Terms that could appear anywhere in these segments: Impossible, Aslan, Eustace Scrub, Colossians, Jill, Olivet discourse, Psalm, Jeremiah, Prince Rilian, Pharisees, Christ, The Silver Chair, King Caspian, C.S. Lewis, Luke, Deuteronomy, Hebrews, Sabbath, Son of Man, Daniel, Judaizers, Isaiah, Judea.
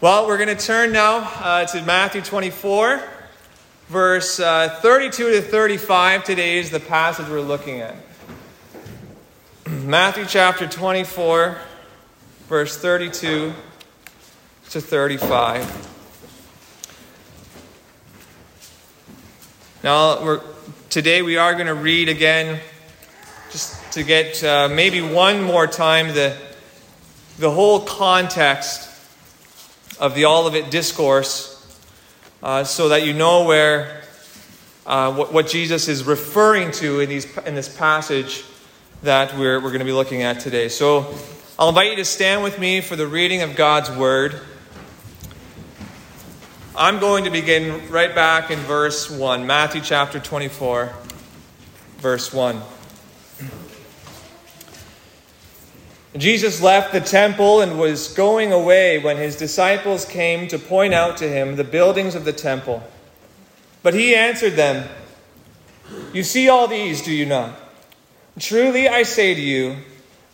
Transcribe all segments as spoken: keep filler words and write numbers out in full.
Well, we're going to turn now uh, to Matthew twenty-four, verse uh, thirty-two to thirty-five. Today is the passage we're looking at. Matthew chapter twenty-four, verse thirty-two to thirty-five. Now, we're, today we are going to read again, just to get uh, maybe one more time the the whole context of the Olivet discourse, uh, so that you know where uh, what, what Jesus is referring to in these in this passage that we're we're going to be looking at today. So I'll invite you to stand with me for the reading of God's word. I'm going to begin right back in verse one, Matthew chapter twenty-four, verse one. Jesus left the temple and was going away when his disciples came to point out to him the buildings of the temple. But he answered them, "You see all these, do you not? Truly I say to you,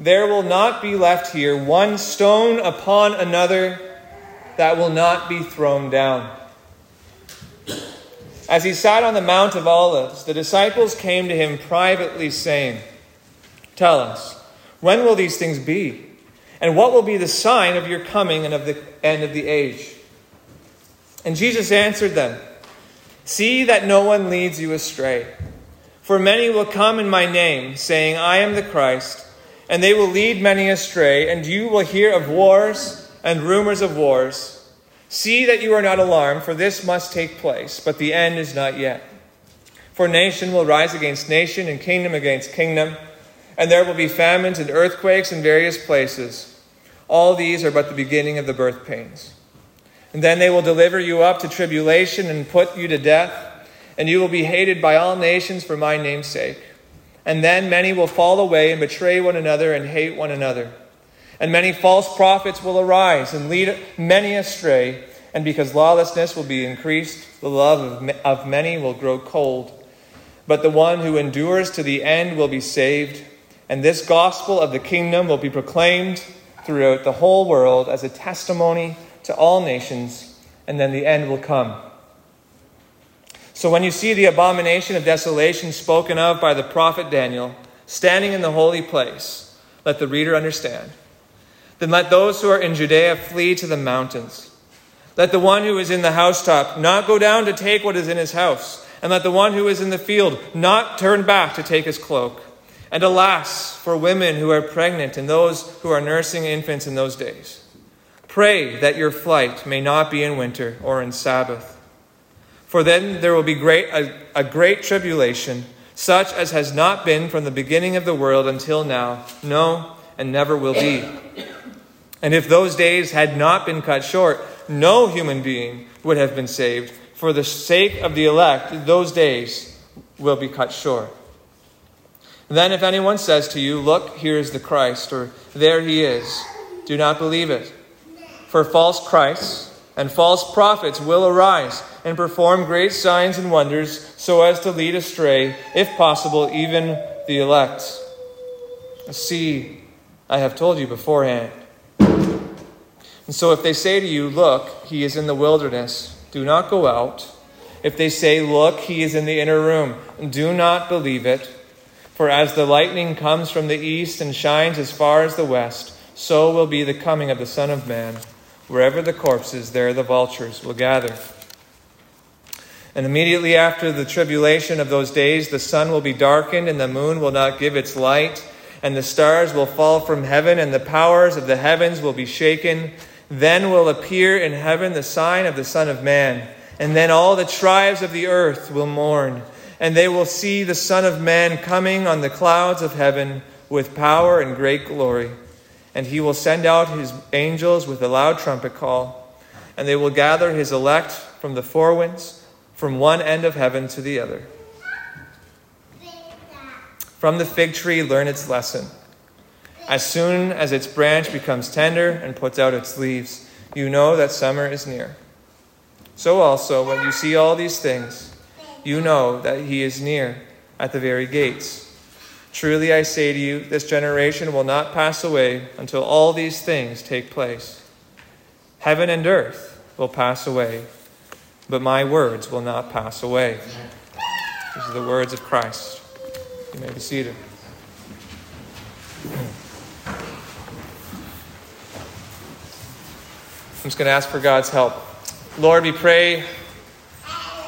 there will not be left here one stone upon another that will not be thrown down." As he sat on the Mount of Olives, the disciples came to him privately saying, "Tell us, when will these things be? And what will be the sign of your coming and of the end of the age?" And Jesus answered them, "See that no one leads you astray. For many will come in my name, saying, 'I am the Christ,' and they will lead many astray. And you will hear of wars and rumors of wars. See that you are not alarmed, for this must take place, but the end is not yet. For nation will rise against nation and kingdom against kingdom, and there will be famines and earthquakes in various places. All these are but the beginning of the birth pains. And then they will deliver you up to tribulation and put you to death, and you will be hated by all nations for my name's sake. And then many will fall away and betray one another and hate one another. And many false prophets will arise and lead many astray, and because lawlessness will be increased, the love of many will grow cold. But the one who endures to the end will be saved. And this gospel of the kingdom will be proclaimed throughout the whole world as a testimony to all nations, and then the end will come. So when you see the abomination of desolation spoken of by the prophet Daniel, standing in the holy place, let the reader understand. Then let those who are in Judea flee to the mountains. Let the one who is in the housetop not go down to take what is in his house, and let the one who is in the field not turn back to take his cloak. And alas, for women who are pregnant and those who are nursing infants in those days. Pray that your flight may not be in winter or in Sabbath. For then there will be great a, a great tribulation, such as has not been from the beginning of the world until now, no, and never will be. And if those days had not been cut short, no human being would have been saved. For the sake of the elect, those days will be cut short. Then if anyone says to you, 'Look, here is the Christ,' or 'There he is,' do not believe it. For false Christs and false prophets will arise and perform great signs and wonders so as to lead astray, if possible, even the elect. See, I have told you beforehand. And so if they say to you, 'Look, he is in the wilderness,' do not go out. If they say, 'Look, he is in the inner room,' do not believe it. For as the lightning comes from the east and shines as far as the west, so will be the coming of the Son of Man. Wherever the corpse is, there the vultures will gather. And immediately after the tribulation of those days, the sun will be darkened, and the moon will not give its light, and the stars will fall from heaven, and the powers of the heavens will be shaken. Then will appear in heaven the sign of the Son of Man, and then all the tribes of the earth will mourn. And they will see the Son of Man coming on the clouds of heaven with power and great glory. And he will send out his angels with a loud trumpet call. And they will gather his elect from the four winds, from one end of heaven to the other. From the fig tree, learn its lesson. As soon as its branch becomes tender and puts out its leaves, you know that summer is near. So also, when you see all these things, you know that he is near, at the very gates. Truly I say to you, this generation will not pass away until all these things take place. Heaven and earth will pass away, but my words will not pass away. These are the words of Christ. You may be seated. I'm just going to ask for God's help. Lord, we pray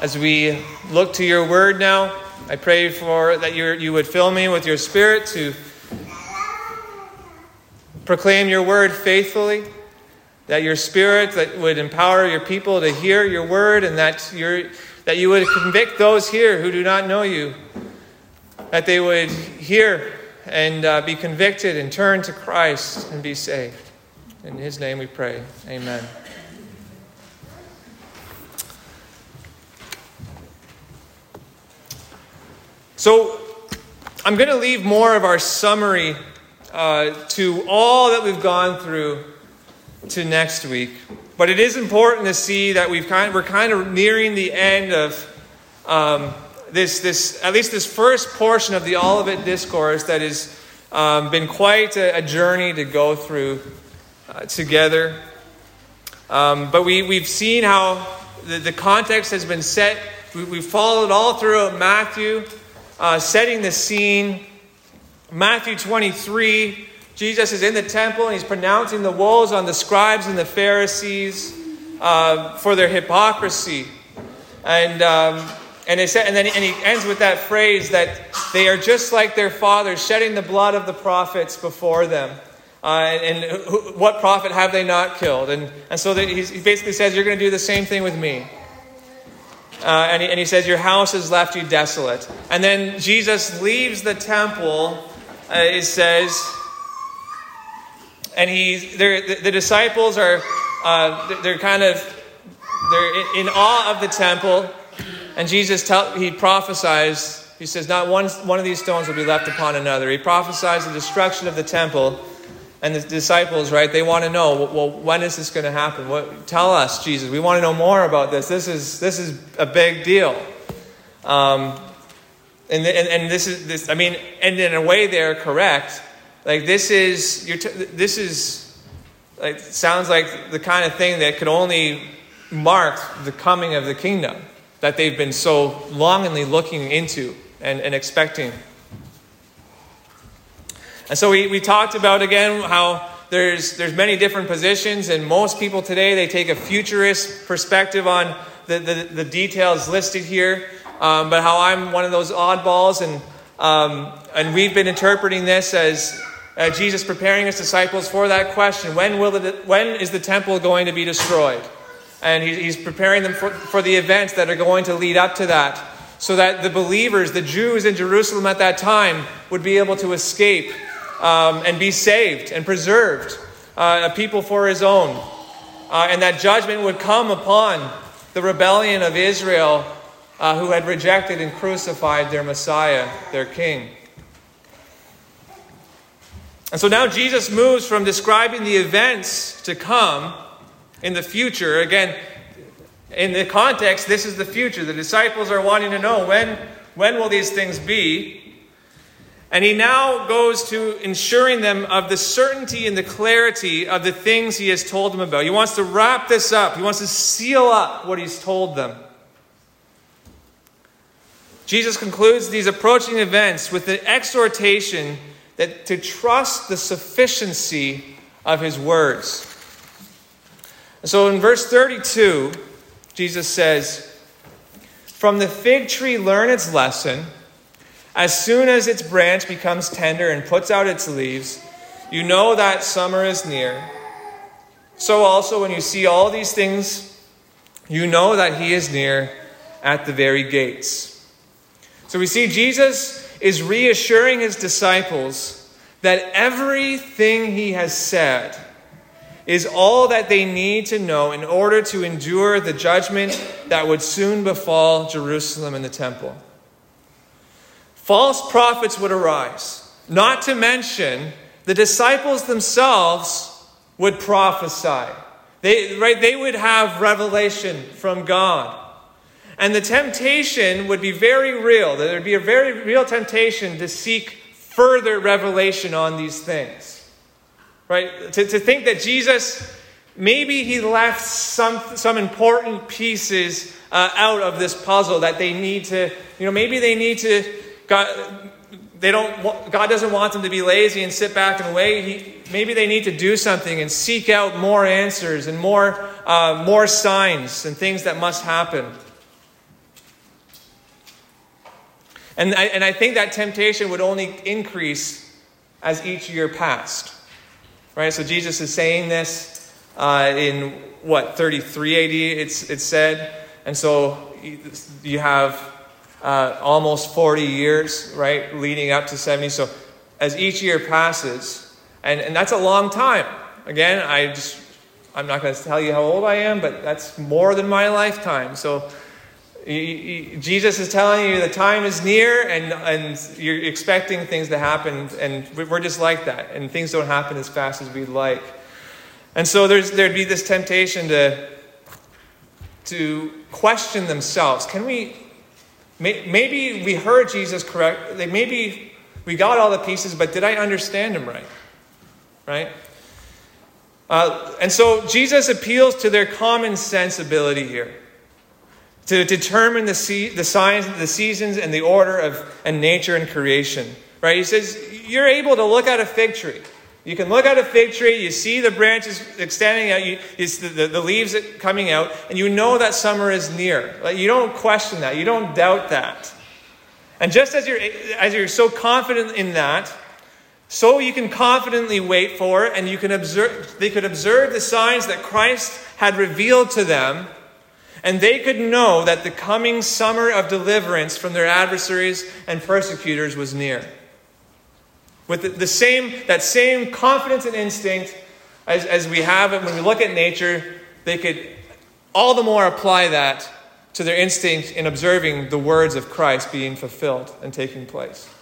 as we look to your word now. I pray for that you you would fill me with your spirit to proclaim your word faithfully, that your spirit that would empower your people to hear your word, and that your that you would convict those here who do not know you, that they would hear and uh, be convicted and turn to Christ and be saved. In his name we pray. Amen. So I'm going to leave more of our summary uh, to all that we've gone through to next week. But it is important to see that we've kind of, we're kind of nearing the end of um, this, this, at least this first portion of the Olivet discourse that has um, been quite a, a journey to go through. Uh, together. Um, but we, we've seen how the, the context has been set. We, we've followed all throughout Matthew, uh, setting the scene. Matthew twenty-three, Jesus is in the temple and he's pronouncing the woes on the scribes and the Pharisees uh, for their hypocrisy. And um, and, they said, and then and he ends with that phrase that they are just like their fathers, shedding the blood of the prophets before them. Uh, and, and who, what prophet have they not killed? And and so that he's, he basically says, you're going to do the same thing with me. Uh, and, he, and he says, your house has left you desolate. And then Jesus leaves the temple, uh, it says, and he, the, the disciples are, uh, they're kind of, they're in awe of the temple. And Jesus, tell, he prophesies, he says, not one, one of these stones will be left upon another. He prophesies the destruction of the temple. And the disciples, right, they want to know, well, when is this going to happen? What, tell us, Jesus. We want to know more about this. This is this is a big deal. Um, and, and and this is this. I mean, and in a way, they're correct. Like this is you're t- this is like sounds like the kind of thing that could only mark the coming of the kingdom that they've been so longingly looking into and, and expecting. And so we, we talked about, again, how there's there's many different positions, and most people today, they take a futurist perspective on the, the, the details listed here, um, but how I'm one of those oddballs, and um, and we've been interpreting this as uh, Jesus preparing his disciples for that question, when will the, when is the temple going to be destroyed? And he, he's preparing them for, for the events that are going to lead up to that, so that the believers, the Jews in Jerusalem at that time, would be able to escape Um, and be saved and preserved, uh, a people for his own. Uh, and that judgment would come upon the rebellion of Israel, uh, who had rejected and crucified their Messiah, their King. And so now Jesus moves from describing the events to come in the future. Again, in the context, this is the future. The disciples are wanting to know, when, when will these things be? And he now goes to ensuring them of the certainty and the clarity of the things he has told them about. He wants to wrap this up. He wants to seal up what he's told them. Jesus concludes these approaching events with the exhortation that to trust the sufficiency of his words. And so in verse thirty-two, Jesus says, "From the fig tree learn its lesson. As soon as its branch becomes tender and puts out its leaves, you know that summer is near. So also when you see all these things, you know that he is near at the very gates." So we see Jesus is reassuring his disciples that everything he has said is all that they need to know in order to endure the judgment that would soon befall Jerusalem and the temple. False prophets would arise, not to mention the disciples themselves would prophesy. They, right, they would have revelation from God. And the temptation would be very real. There would be a very real temptation to seek further revelation on these things. Right? To, to think that Jesus Maybe he left some some important pieces uh, out of this puzzle that they need to, you know, maybe they need to, God, they don't, God doesn't want them to be lazy and sit back and wait. He, maybe they need to do something and seek out more answers and more uh, more signs and things that must happen. And I, and I think that temptation would only increase as each year passed. Right? So Jesus is saying this uh, in, what, thirty-three A D, it's it's said. And so you have uh, almost forty years, right, leading up to seventy. So as each year passes, and, and that's a long time. Again, I just, I'm not going to tell you how old I am, but that's more than my lifetime. So Jesus is telling you the time is near, and, and you're expecting things to happen, and we're just like that, and things don't happen as fast as we'd like. And so there's there'd be this temptation to to question themselves. Can we, maybe we heard Jesus correct, like maybe we got all the pieces, but did I understand him right? Right? Uh, and so Jesus appeals to their common sensibility here, to determine the se- the signs, the seasons, and the order of and nature and creation. Right? He says, you're able to look at a fig tree. You can look at a fig tree. You see the branches extending out. You, it's the, the, the leaves coming out. And you know that summer is near. Like, you don't question that. You don't doubt that. And just as you're, as you're so confident in that, so you can confidently wait for it. And you can observe, they could observe the signs that Christ had revealed to them. And they could know that the coming summer of deliverance from their adversaries and persecutors was near. With the, the same that same confidence and instinct as, as we have it when we look at nature, they could all the more apply that to their instinct in observing the words of Christ being fulfilled and taking place.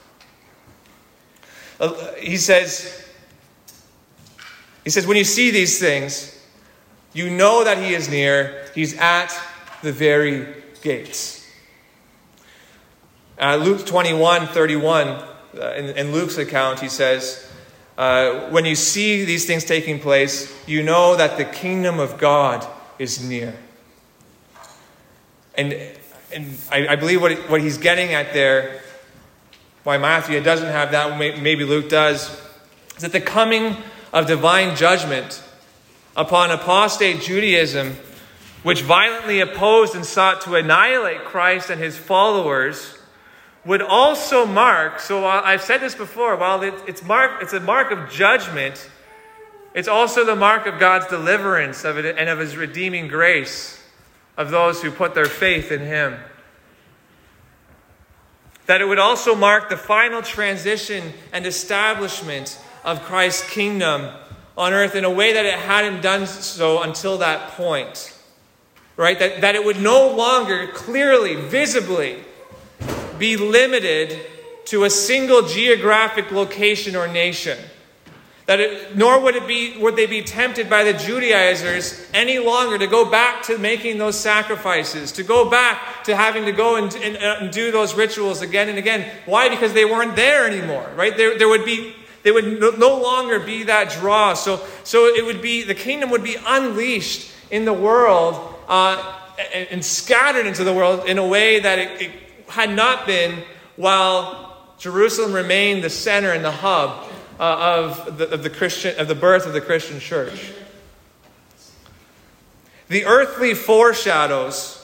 He says, he says, when you see these things, you know that he is near. He's at the very gates. Uh, Luke twenty-one thirty-one, uh, in, in Luke's account, he says, uh, when you see these things taking place, you know that the kingdom of God is near. And and I, I believe what it, what he's getting at there, why Matthew doesn't have that, maybe Luke does, is that the coming of divine judgment upon apostate Judaism, which violently opposed and sought to annihilate Christ and his followers, would also mark, so I've said this before, while it's mark, it's a mark of judgment, it's also the mark of God's deliverance of it and of his redeeming grace of those who put their faith in him. That it would also mark the final transition and establishment of Christ's kingdom on earth in a way that it hadn't done so until that point. Right? That, that it would no longer clearly, visibly be limited to a single geographic location or nation. That it, nor would it be would they be tempted by the Judaizers any longer to go back to making those sacrifices, to go back to having to go and, and, and do those rituals again and again. Why? Because they weren't there anymore. Right? There, there would be They would no longer be that draw. So, so it would be, the kingdom would be unleashed in the world uh, and, and scattered into the world in a way that it, it had not been while Jerusalem remained the center and the hub uh, of the, of the Christian, of the birth of the Christian church. The earthly foreshadows,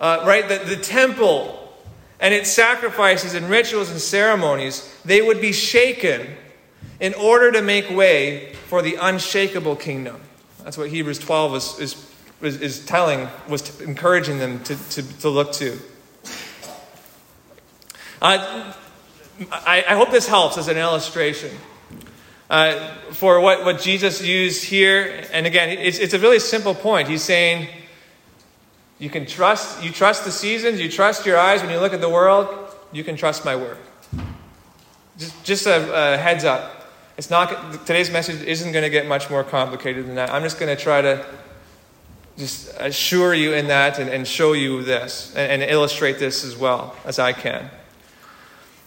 uh, right? The, the temple and its sacrifices and rituals and ceremonies, they would be shaken in order to make way for the unshakable kingdom. That's what Hebrews twelve is, is, is, is telling, was encouraging them to, to, to look to. Uh, I, I hope this helps as an illustration uh, for what, what Jesus used here. And again, it's, it's a really simple point. He's saying, You can trust, you trust the seasons, you trust your eyes when you look at the world, you can trust my word. Just, just a, a heads up. It's not, today's message isn't going to get much more complicated than that. I'm just going to try to just assure you in that and, and show you this and, and illustrate this as well as I can.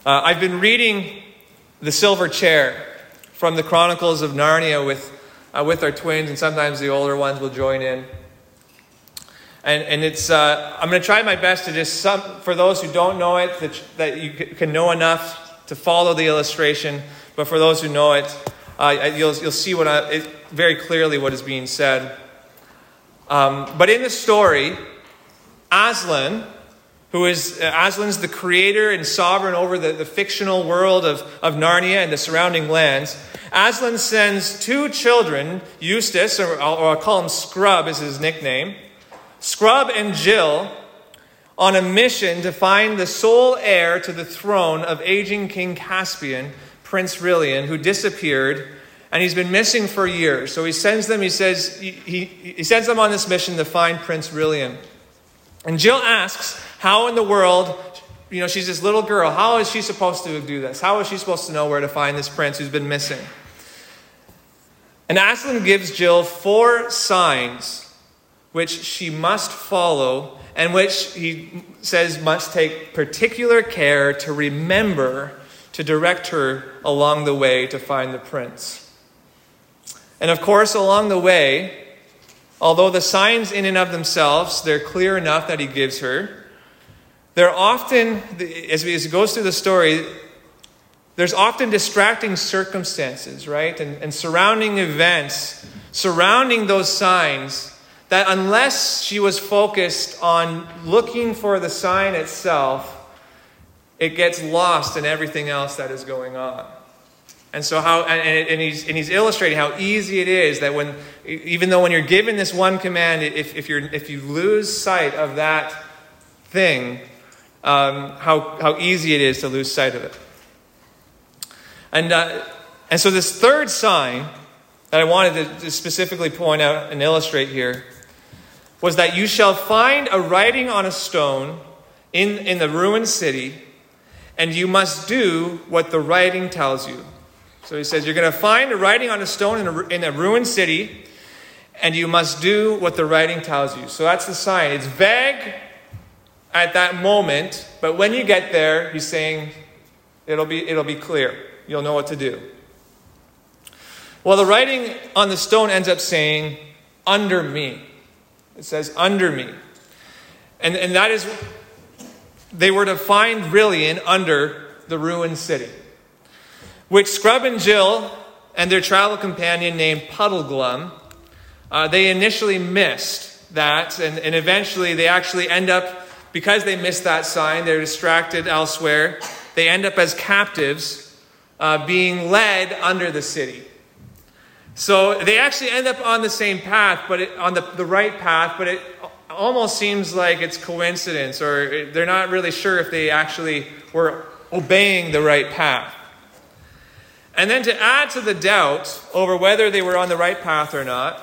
Uh, I've been reading The Silver Chair from The Chronicles of Narnia with uh, with our twins, and sometimes the older ones will join in. And and it's uh, I'm going to try my best to just some for those who don't know it that that you can know enough to follow the illustration. But for those who know it, uh, you'll you'll see what I, it, very clearly what is being said. Um, but in the story, Aslan, who is uh, Aslan's the creator and sovereign over the, the fictional world of, of Narnia and the surrounding lands. Aslan sends two children, Eustace, or, or I'll call him Scrub, is his nickname. Scrub and Jill, on a mission to find the sole heir to the throne of aging King Caspian, Prince Rilian, who disappeared, and he's been missing for years. So he sends them, he says, he, he, he sends them on this mission to find Prince Rilian. And Jill asks, how in the world, you know, she's this little girl, how is she supposed to do this? How is she supposed to know where to find this prince who's been missing? And Aslan gives Jill four signs which she must follow, and which he says must take particular care to remember to direct her along the way to find the prince. And of course, along the way, although the signs in and of themselves, they're clear enough that he gives her, they're often, as it goes through the story, there's often distracting circumstances, right? And, and surrounding events, surrounding those signs, that unless she was focused on looking for the sign itself, it gets lost in everything else that is going on. And so how, and, and he's and he's illustrating how easy it is that when, even though when you're given this one command, if if you're if you lose sight of that thing, um, how how easy it is to lose sight of it. And uh, and so this third sign that I wanted to specifically point out and illustrate here was that you shall find a writing on a stone in, in the ruined city, and you must do what the writing tells you. So he says, you're going to find a writing on a stone in a, in a ruined city, and you must do what the writing tells you. So that's the sign. It's vague at that moment, but when you get there, he's saying, it'll be it'll be clear. You'll know what to do. Well, the writing on the stone ends up saying, under me. It says, under me. And, and that is... they were to find Rilian under the ruined city, which Scrub and Jill and their travel companion named Puddleglum, uh, they initially missed that, and, and eventually they actually end up, because they missed that sign, they're distracted elsewhere, they end up as captives, uh, being led under the city. So they actually end up on the same path, but it, on the, the right path, but it almost seems like it's coincidence, or they're not really sure if they actually were obeying the right path. And then to add to the doubt over whether they were on the right path or not,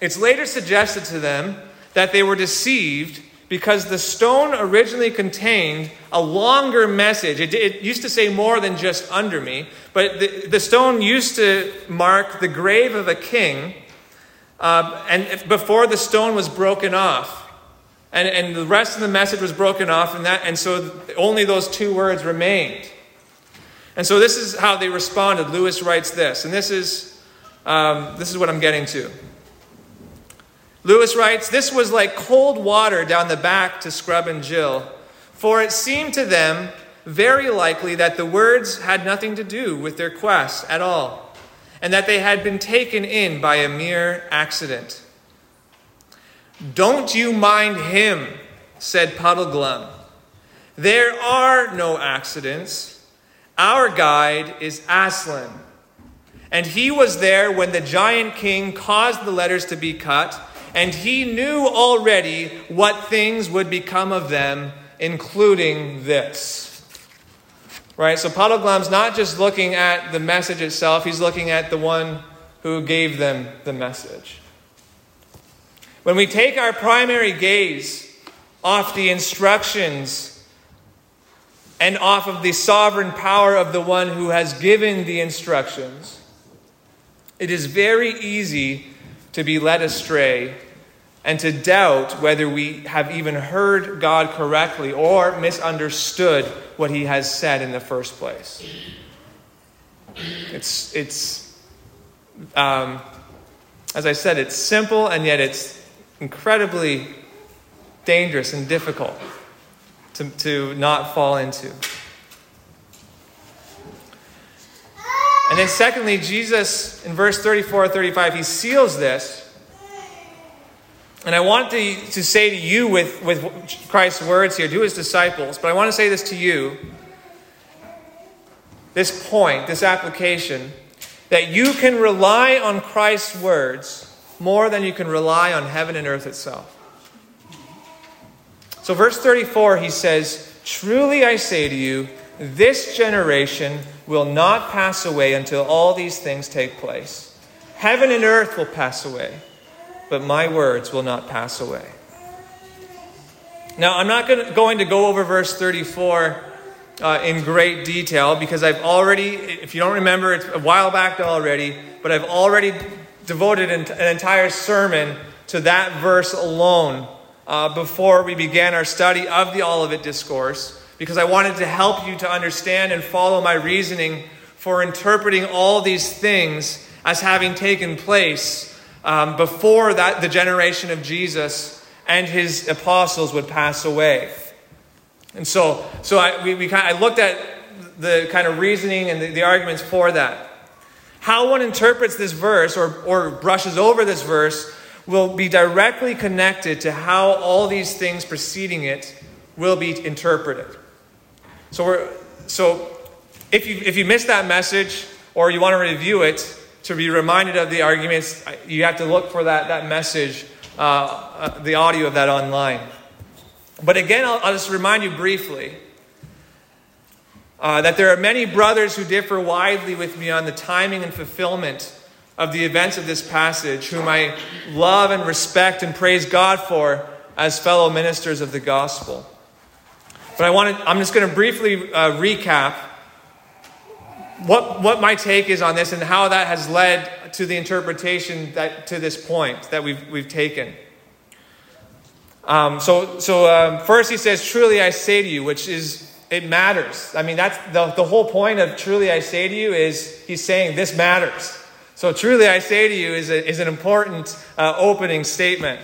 it's later suggested to them that they were deceived because the stone originally contained a longer message. It, it used to say more than just under me, but the, the stone used to mark the grave of a king. Uh, and before the stone was broken off, and, and the rest of the message was broken off, and that, and so only those two words remained. And so this is how they responded. Lewis writes this, and this is um, this is what I'm getting to. Lewis writes, "This was like cold water down the back to Scrub and Jill, for it seemed to them very likely that the words had nothing to do with their quest at all, and that they had been taken in by a mere accident. Don't you mind him, said Puddleglum. There are no accidents. Our guide is Aslan, and he was there when the giant king caused the letters to be cut, and he knew already what things would become of them, including this." Right, so Puddleglum's not just looking at the message itself, he's looking at the one who gave them the message. When we take our primary gaze off the instructions and off of the sovereign power of the one who has given the instructions, it is very easy to be led astray and to doubt whether we have even heard God correctly or misunderstood what he has said in the first place. It's it's um, As I said, it's simple, and yet it's incredibly dangerous and difficult to, to not fall into. And then secondly, Jesus, in verse thirty-four thirty-five, he seals this. And I want to, to say to you with, with Christ's words here, to his disciples, but I want to say this to you, this point, this application, that you can rely on Christ's words more than you can rely on heaven and earth itself. So verse thirty-four, he says, "Truly I say to you, this generation will not pass away until all these things take place. Heaven and earth will pass away, but my words will not pass away." Now, I'm not going to go over verse thirty-four uh, in great detail because I've already, if you don't remember, it's a while back already, but I've already devoted an entire sermon to that verse alone uh, before we began our study of the Olivet discourse, because I wanted to help you to understand and follow my reasoning for interpreting all these things as having taken place Um, before that the generation of Jesus and his apostles would pass away. And so so I, we, we kind of, I looked at the kind of reasoning and the, the arguments for that. How one interprets this verse or, or brushes over this verse will be directly connected to how all these things preceding it will be interpreted. So we're, so if you if you missed that message or you want to review it, to be reminded of the arguments, you have to look for that, that message, uh, uh, the audio of that online. But again, I'll, I'll just remind you briefly uh, that there are many brothers who differ widely with me on the timing and fulfillment of the events of this passage, whom I love and respect and praise God for as fellow ministers of the gospel. But I want to, I'm just going to briefly uh, recap What what my take is on this and how that has led to the interpretation that to this point that we've we've taken. Um, so so um, first he says, "Truly I say to you," which is it matters. I mean that's the the whole point of "Truly I say to you" is he's saying this matters. So "Truly I say to you" is a, is an important uh, opening statement.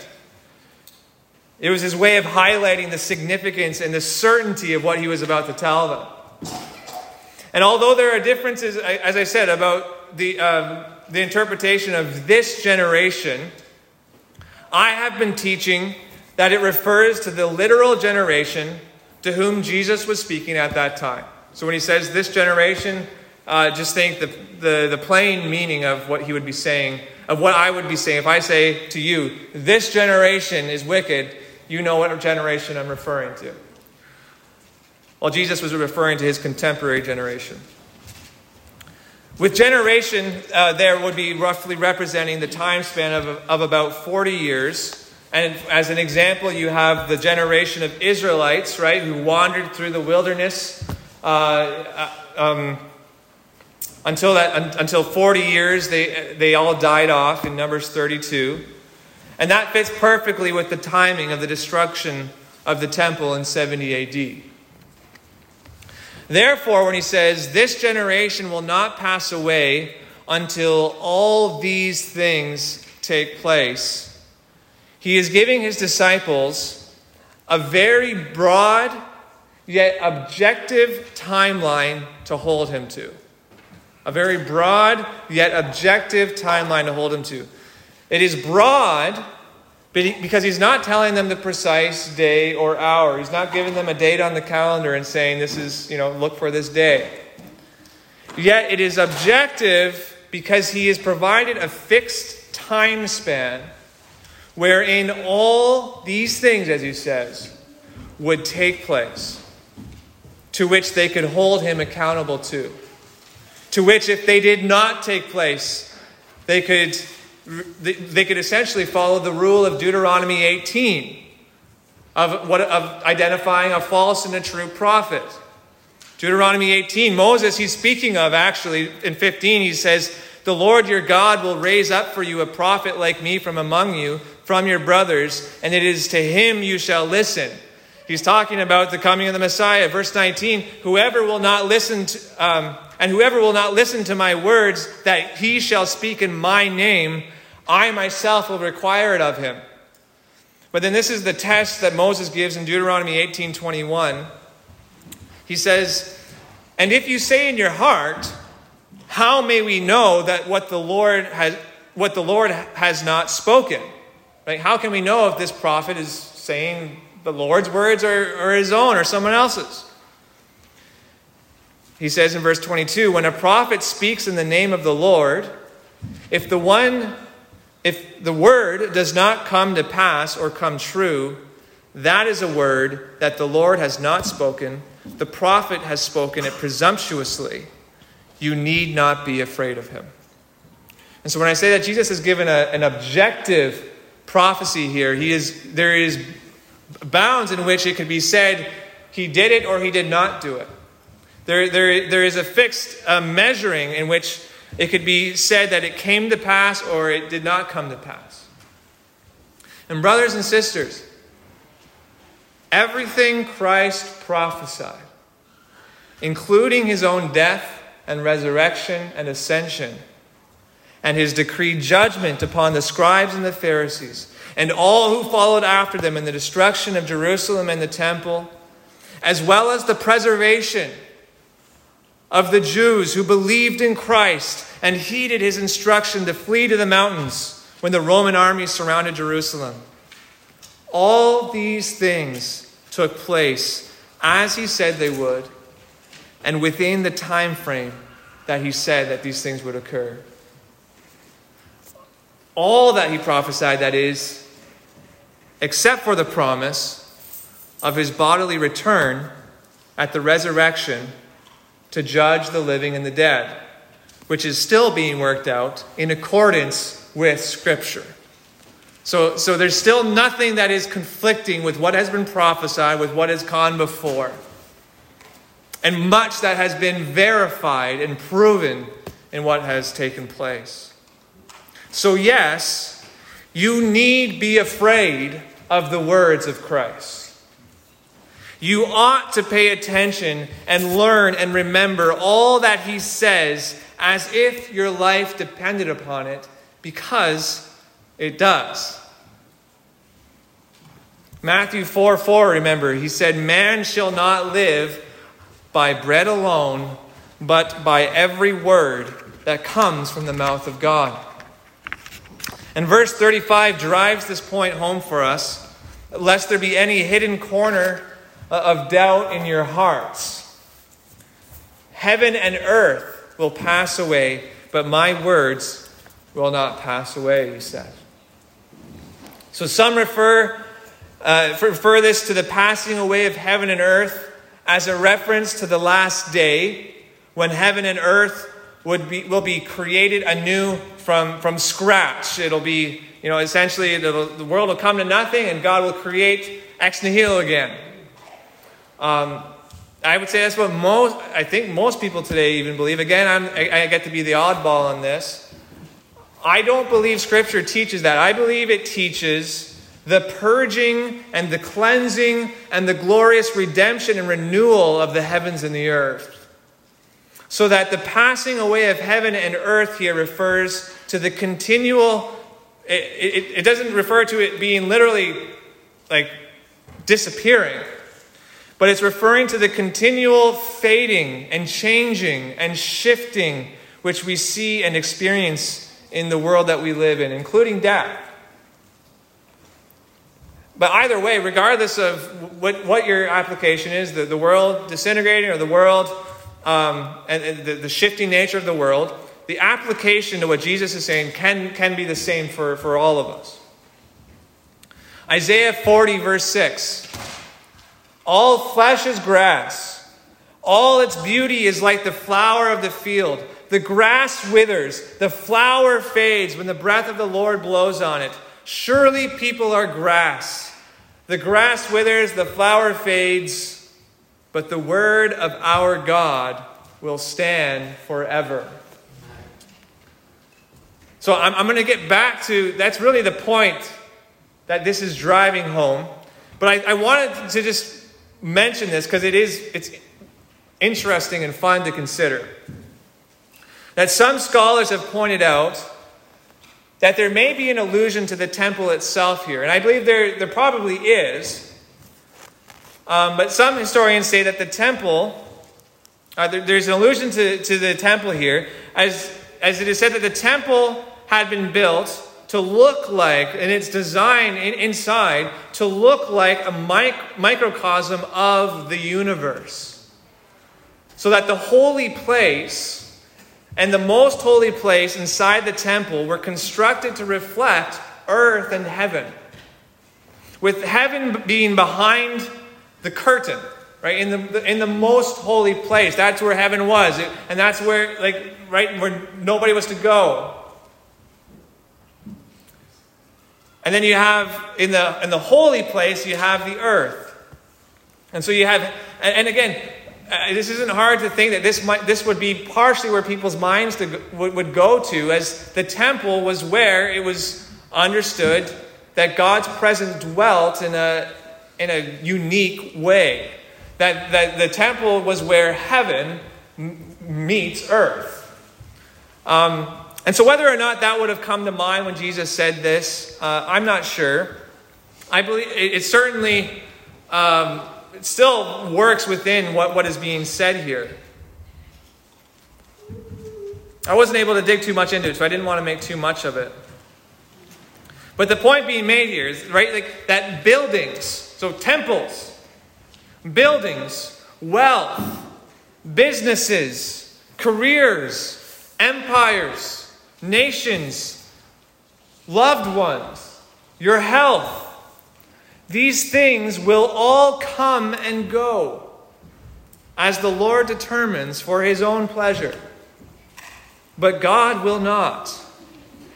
It was his way of highlighting the significance and the certainty of what he was about to tell them. And although there are differences, as I said, about the uh, the interpretation of this generation, I have been teaching that it refers to the literal generation to whom Jesus was speaking at that time. So when he says this generation, uh, just think the, the the plain meaning of what he would be saying, of what I would be saying. If I say to you, "This generation is wicked," you know what generation I'm referring to. Well, Jesus was referring to his contemporary generation. With generation, uh, there would be roughly representing the time span of, of about forty years. And as an example, you have the generation of Israelites, right, who wandered through the wilderness uh, um, until that un, until forty years. They they all died off in Numbers thirty-two, and that fits perfectly with the timing of the destruction of the temple in seventy A D. Therefore, when he says, "This generation will not pass away until all these things take place," he is giving his disciples a very broad yet objective timeline to hold him to. A very broad yet objective timeline to hold him to. It is broad because he's not telling them the precise day or hour. He's not giving them a date on the calendar and saying, this is, you know, look for this day. Yet it is objective because he has provided a fixed time span wherein all these things, as he says, would take place, to which they could hold him accountable to, to which if they did not take place, they could... They could essentially follow the rule of Deuteronomy eighteen of what of identifying a false and a true prophet. Deuteronomy eighteen, Moses, he's speaking of actually in fifteen, he says, "The Lord your God will raise up for you a prophet like me from among you, from your brothers, and it is to him you shall listen." He's talking about the coming of the Messiah. Verse nineteen, "Whoever will not listen to, um, and whoever will not listen to my words that he shall speak in my name, I myself will require it of him. But then this is the test that Moses gives in Deuteronomy eighteen twenty-one. He says, and if you say in your heart, how may we know that what the Lord has what the Lord has not spoken? Right? How can we know if this prophet is saying the Lord's words or, or his own or someone else's? He says in verse twenty-two, when a prophet speaks in the name of the Lord, if the one, if the word does not come to pass or come true, that is a word that the Lord has not spoken. The prophet has spoken it presumptuously. You need not be afraid of him. And so when I say that Jesus has given a, an objective prophecy here, he is there is bounds in which it could be said he did it or he did not do it. There, there, there is a fixed uh, measuring in which it could be said that it came to pass or it did not come to pass. And brothers and sisters, everything Christ prophesied, including his own death and resurrection and ascension, and his decreed judgment upon the scribes and the Pharisees, and all who followed after them in the destruction of Jerusalem and the temple, as well as the preservation of the Jews who believed in Christ and heeded his instruction to flee to the mountains when the Roman army surrounded Jerusalem. All these things took place as he said they would and within the time frame that he said that these things would occur. All that he prophesied, that is, except for the promise of his bodily return at the resurrection to judge the living and the dead, which is still being worked out in accordance with Scripture. So, so there's still nothing that is conflicting with what has been prophesied, with what has gone before. And much that has been verified and proven in what has taken place. So yes, you need be afraid of the words of Christ. You ought to pay attention and learn and remember all that he says as if your life depended upon it, because it does. Matthew four four, remember, he said, man shall not live by bread alone, but by every word that comes from the mouth of God. And verse thirty-five drives this point home for us, lest there be any hidden corner of doubt in your hearts. Heaven and earth will pass away, but my words will not pass away, he said. So some refer, uh, refer this to the passing away of heaven and earth as a reference to the last day, when heaven and earth would be will be created anew from, from scratch. It'll be, you know, essentially the world will come to nothing and God will create ex nihilo again. Um, I would say that's what most, I think most people today even believe. Again, I'm, I, I get to be the oddball on this. I don't believe Scripture teaches that. I believe it teaches the purging and the cleansing and the glorious redemption and renewal of the heavens and the earth. So that the passing away of heaven and earth here refers to the continual, it, it, it doesn't refer to it being literally like disappearing. But it's referring to the continual fading and changing and shifting which we see and experience in the world that we live in, including death. But either way, regardless of what, what your application is, the, the world disintegrating or the world um, and, and the, the shifting nature of the world, the application to what Jesus is saying can, can be the same for, for all of us. Isaiah forty, verse six. All flesh is grass. All its beauty is like the flower of the field. The grass withers. The flower fades when the breath of the Lord blows on it. Surely people are grass. The grass withers, the flower fades, but the word of our God will stand forever. So I'm, I'm going to get back to, that's really the point that this is driving home. But I, I wanted to just mention this because it is it's interesting and fun to consider. That some scholars have pointed out that there may be an allusion to the temple itself here. And I believe there, there probably is. Um, but some historians say that the temple, uh, there, there's an allusion to, to the temple here, as, as it is said that the temple had been built to look like, in its design in, inside, to look like a mic- microcosm of the universe. So that the holy place and the most holy place inside the temple were constructed to reflect earth and heaven, with heaven being behind the curtain, right? In the in the most holy place, that's where heaven was, it, and that's where, like, right, where nobody was to go. And then you have in the in the holy place, you have the earth, and so you have, and, and again. Uh, this isn't hard to think that this might, this would be partially where people's minds to, would, would go to, as the temple was where it was understood that God's presence dwelt in a in a unique way. That, that the temple was where heaven m- meets earth. Um, and so whether or not that would have come to mind when Jesus said this, uh, I'm not sure. I believe it, it certainly... Um, It still works within what, what is being said here. I wasn't able to dig too much into it, so I didn't want to make too much of it. But the point being made here is, right, like that buildings, so temples, buildings, wealth, businesses, careers, empires, nations, loved ones, your health, these things will all come and go as the Lord determines for his own pleasure. But God will not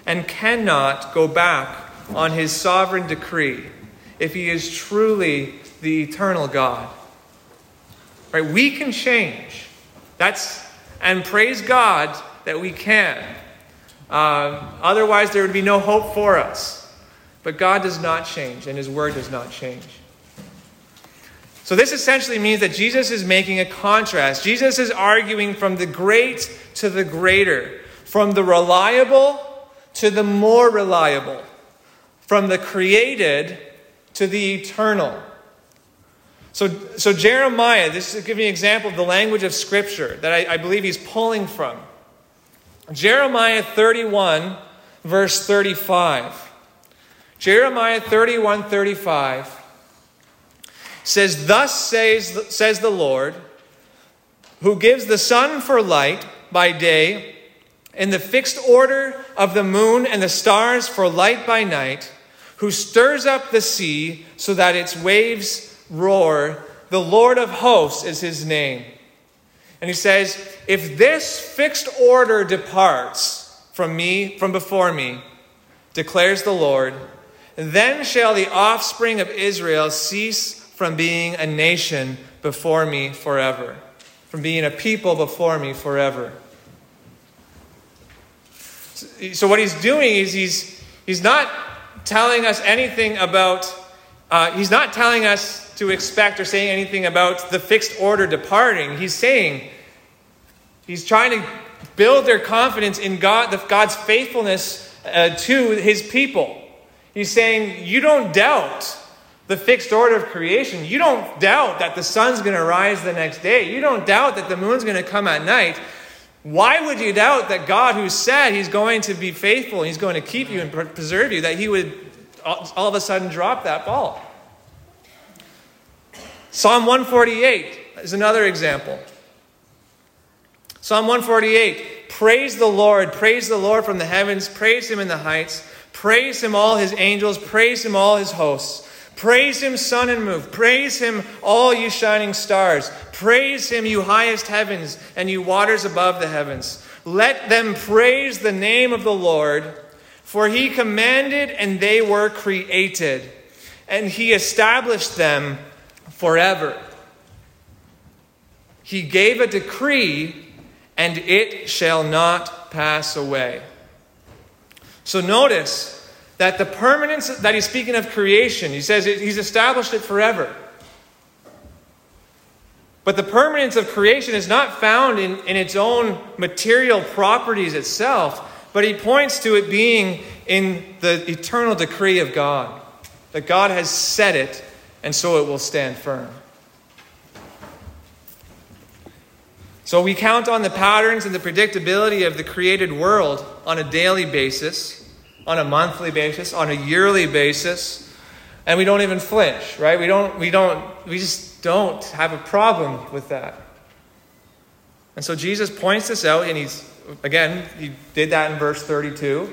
and cannot go back on his sovereign decree if he is truly the eternal God. Right? We can change. That's, and praise God that we can. Uh, otherwise, there would be no hope for us. But God does not change, and his word does not change. So this essentially means that Jesus is making a contrast. Jesus is arguing from the great to the greater, from the reliable to the more reliable, from the created to the eternal. So, so Jeremiah, this is giving an example of the language of Scripture that I, I believe he's pulling from. Jeremiah thirty-one, verse thirty-five. Jeremiah thirty-one thirty-five says, Thus says, says the Lord, who gives the sun for light by day, and the fixed order of the moon and the stars for light by night, who stirs up the sea so that its waves roar, the Lord of hosts is his name. And he says, If this fixed order departs from me, from before me, declares the Lord, then shall the offspring of Israel cease from being a nation before me forever, from being a people before me forever. So what he's doing is he's he's not telling us anything about, uh, he's not telling us to expect or saying anything about the fixed order departing. He's saying, he's trying to build their confidence in God, God's faithfulness Uh, to his people. He's saying, you don't doubt the fixed order of creation. You don't doubt that the sun's going to rise the next day. You don't doubt that the moon's going to come at night. Why would you doubt that God, who said he's going to be faithful, and he's going to keep you and preserve you, that he would all of a sudden drop that ball? Psalm one forty-eight is another example. Psalm one forty-eight. Praise the Lord. Praise the Lord from the heavens. Praise him in the heights. Praise him, all his angels. Praise him, all his hosts. Praise him, sun and moon. Praise him, all you shining stars. Praise him, you highest heavens and you waters above the heavens. Let them praise the name of the Lord, for he commanded and they were created, and he established them forever. He gave a decree, and it shall not pass away. So notice that the permanence that he's speaking of creation, he says it, he's established it forever. But the permanence of creation is not found in, in its own material properties itself, But he points to it being in the eternal decree of God, that God has said it, and so it will stand firm. So we count on the patterns and the predictability of the created world on a daily basis, on a monthly basis, on a yearly basis, and we don't even flinch, right? We don't, we don't, we just don't have a problem with that. And so Jesus points this out, and he's, again, he did that in verse thirty-two,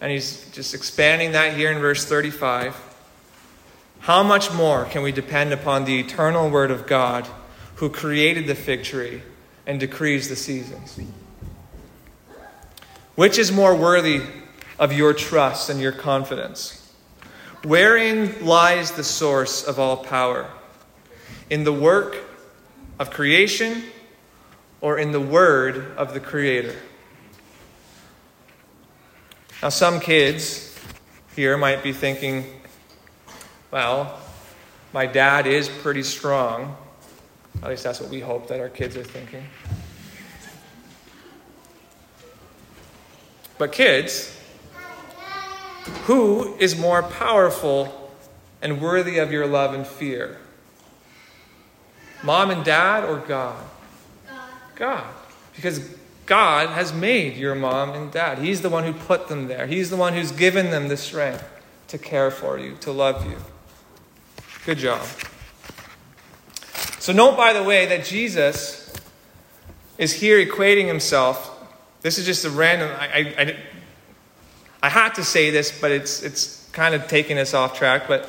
and he's just expanding that here in verse thirty-five. How much more can we depend upon the eternal word of God, who created the fig tree and decrees the seasons? Which is more worthy of your trust and your confidence? Wherein lies the source of all power? In the work of creation, or in the word of the Creator? Now, some kids here might be thinking, well, my dad is pretty strong. At least that's what we hope that our kids are thinking. But kids, who is more powerful and worthy of your love and fear? Mom and dad or God? God. God. Because God has made your mom and dad. He's the one who put them there. He's the one who's given them the strength to care for you, to love you. Good job. So note, by the way, that Jesus is here equating himself. This is just a random... I, I, I, I had to say this, but it's it's kind of taking us off track, but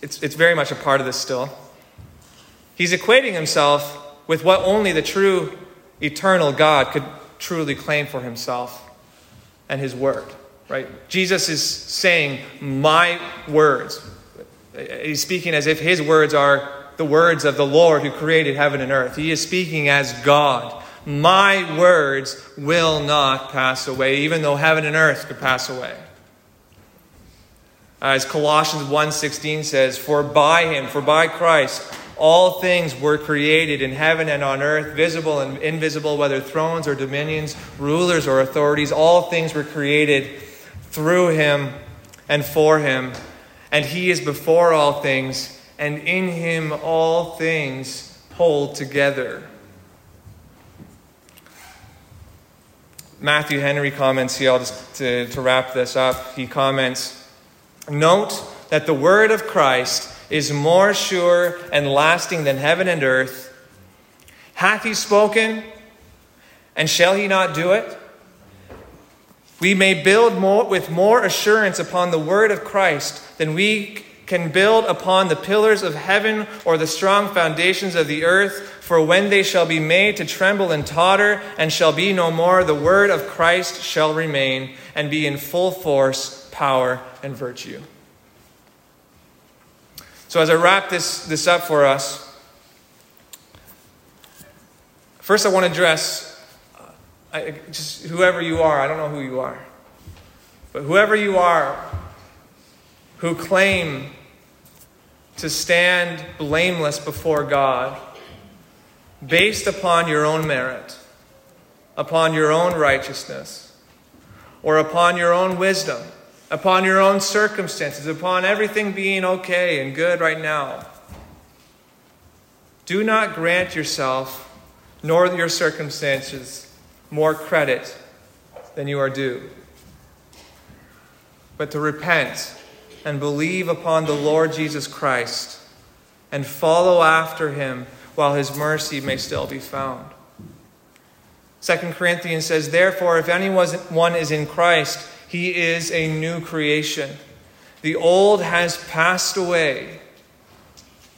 it's it's very much a part of this still. He's equating himself with what only the true eternal God could truly claim for himself and his word, right? Jesus is saying, my words. He's speaking as if his words are the words of the Lord who created heaven and earth. He is speaking as God. My words will not pass away, even though heaven and earth could pass away. As Colossians one sixteen says, for by him, for by Christ, all things were created in heaven and on earth, visible and invisible, whether thrones or dominions, rulers or authorities. All things were created through him and for him. And he is before all things, and in him all things hold together. Matthew Henry comments here, I'll just to, to wrap this up. He comments, note that the word of Christ is more sure and lasting than heaven and earth. Hath he spoken, and shall he not do it? We may build more, with more assurance upon the word of Christ than we can build upon the pillars of heaven or the strong foundations of the earth. For when they shall be made to tremble and totter and shall be no more, the word of Christ shall remain and be in full force, power, and virtue. So as I wrap this, this up for us, first I want to address I, just whoever you are. I don't know who you are. But whoever you are who claim to stand blameless before God based upon your own merit, upon your own righteousness, or upon your own wisdom, upon your own circumstances, upon everything being okay and good right now. Do not grant yourself nor your circumstances more credit than you are due, but to repent and believe upon the Lord Jesus Christ and follow after him while his mercy may still be found. Second Corinthians says, therefore, if anyone is in Christ, he is a new creation. The old has passed away.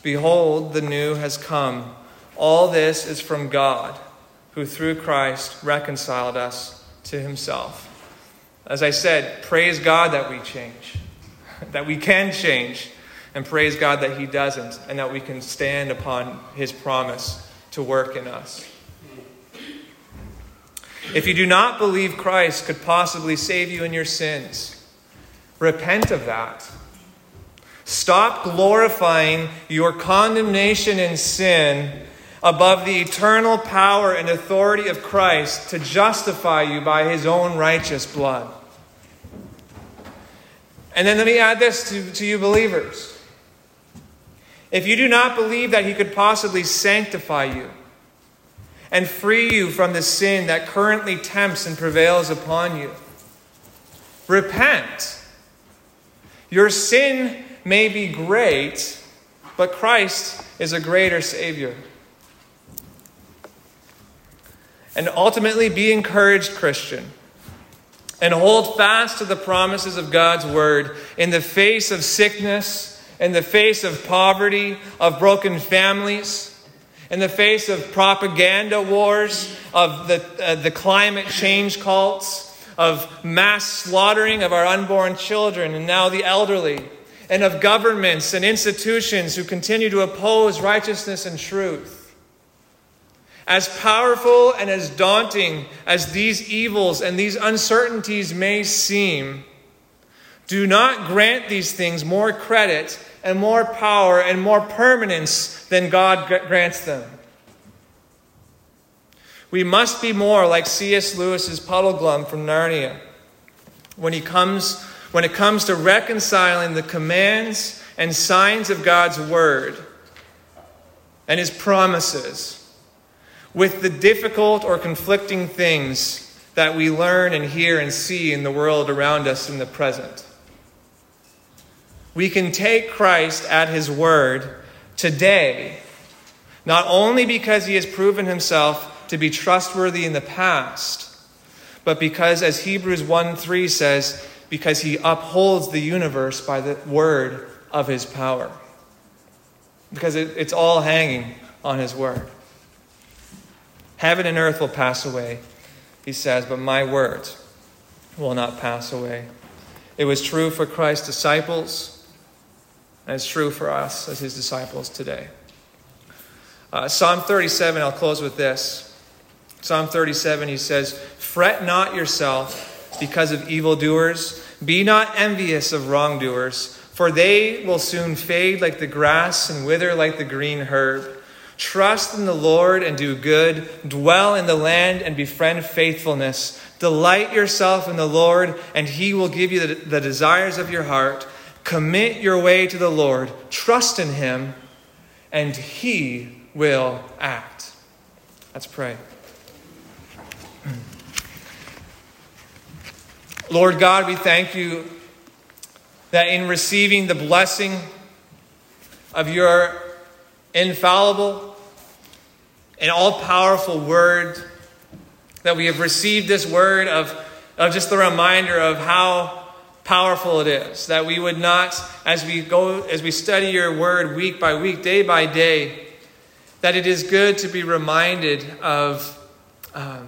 Behold, the new has come. All this is from God, who through Christ reconciled us to himself. As I said, praise God that we change. That we can change, and praise God that he doesn't, and that we can stand upon his promise to work in us. If you do not believe Christ could possibly save you in your sins, repent of that. Stop glorifying your condemnation in sin above the eternal power and authority of Christ to justify you by his own righteous blood. And then let me add this to, to you believers. If you do not believe that he could possibly sanctify you and free you from the sin that currently tempts and prevails upon you, repent. Your sin may be great, but Christ is a greater Savior. And ultimately, be encouraged, Christian, and hold fast to the promises of God's word in the face of sickness, in the face of poverty, of broken families, in the face of propaganda wars, of the, uh, the climate change cults, of mass slaughtering of our unborn children and now the elderly, and of governments and institutions who continue to oppose righteousness and truth. As powerful and as daunting as these evils and these uncertainties may seem, do not grant these things more credit and more power and more permanence than God grants them. We must be more like C S Lewis's Puddleglum from Narnia when he comes, when it comes to reconciling the commands and signs of God's word and his promises with the difficult or conflicting things that we learn and hear and see in the world around us in the present. We can take Christ at his word today, not only because he has proven himself to be trustworthy in the past, but because, as Hebrews one three says, because he upholds the universe by the word of his power. Because it, it's all hanging on his word. Heaven and earth will pass away, he says, but my words will not pass away. It was true for Christ's disciples, and it's true for us as his disciples today. Uh, Psalm thirty-seven, I'll close with this. Psalm thirty-seven, he says, "Fret not yourself because of evildoers. Be not envious of wrongdoers, for they will soon fade like the grass and wither like the green herb. Trust in the Lord and do good. Dwell in the land and befriend faithfulness. Delight yourself in the Lord, and he will give you the, the desires of your heart. Commit your way to the Lord. Trust in him, and he will act." Let's pray. Lord God, we thank you that in receiving the blessing of your infallible and all-powerful word, that we have received this word of, of just the reminder of how powerful it is, that we would not, as we go, as we study your word week by week, day by day, that it is good to be reminded of um,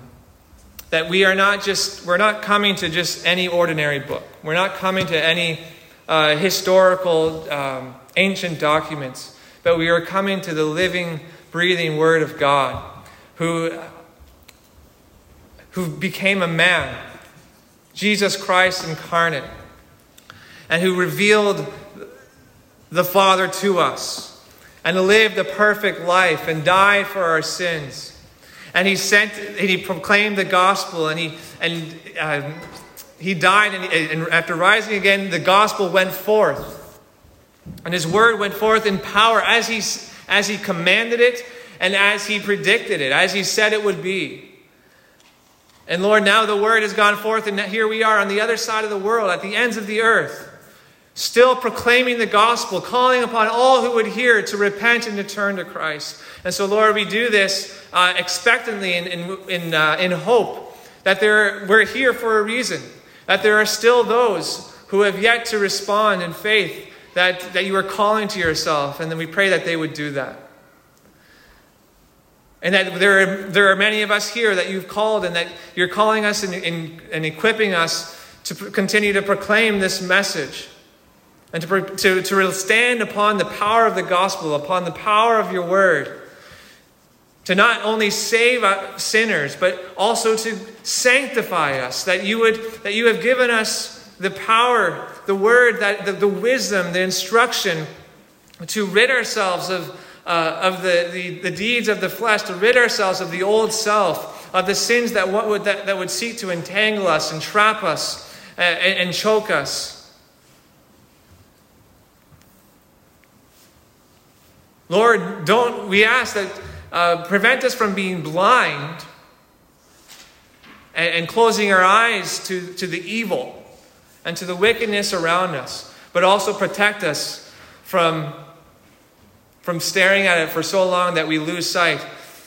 that we are not just, we're not coming to just any ordinary book. We're not coming to any uh, historical, um, ancient documents, but we are coming to the living, breathing Word of God, who, who became a man, Jesus Christ incarnate, and who revealed the Father to us, and lived a perfect life, and died for our sins. And he sent, and he proclaimed the gospel, and he and uh, he died, and, and after rising again, the gospel went forth, and his word went forth in power, as he as he commanded it, and as he predicted it, as he said it would be. And Lord, now the word has gone forth, and here we are on the other side of the world, at the ends of the earth, still proclaiming the gospel, calling upon all who would hear to repent and to turn to Christ. And so, Lord, we do this uh, expectantly in in in, uh, in hope that there we're here for a reason, that there are still those who have yet to respond in faith that, that you are calling to yourself. And then we pray that they would do that. And that there are, there are many of us here that you've called, and that you're calling us and, and, and equipping us to pr- continue to proclaim this message. And to, to, to stand upon the power of the gospel, upon the power of your word, to not only save sinners, but also to sanctify us, that you would, that you have given us the power, the word, that the, the wisdom, the instruction to rid ourselves of, uh, of the, the, the deeds of the flesh, to rid ourselves of the old self, of the sins that what would that, that would seek to entangle us and trap us uh, and, and choke us. Lord, don't we ask that uh, prevent us from being blind and, and closing our eyes to, to the evil and to the wickedness around us, but also protect us from, from staring at it for so long that we lose sight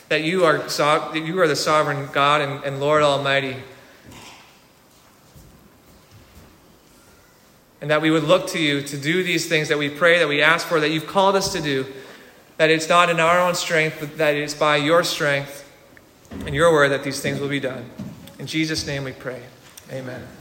that you are so, that you are the sovereign God and, and Lord Almighty, and that we would look to you to do these things that we pray, that we ask for, that you've called us to do, that it's not in our own strength, but that it's by your strength and your word that these things will be done. In Jesus' name we pray. Amen.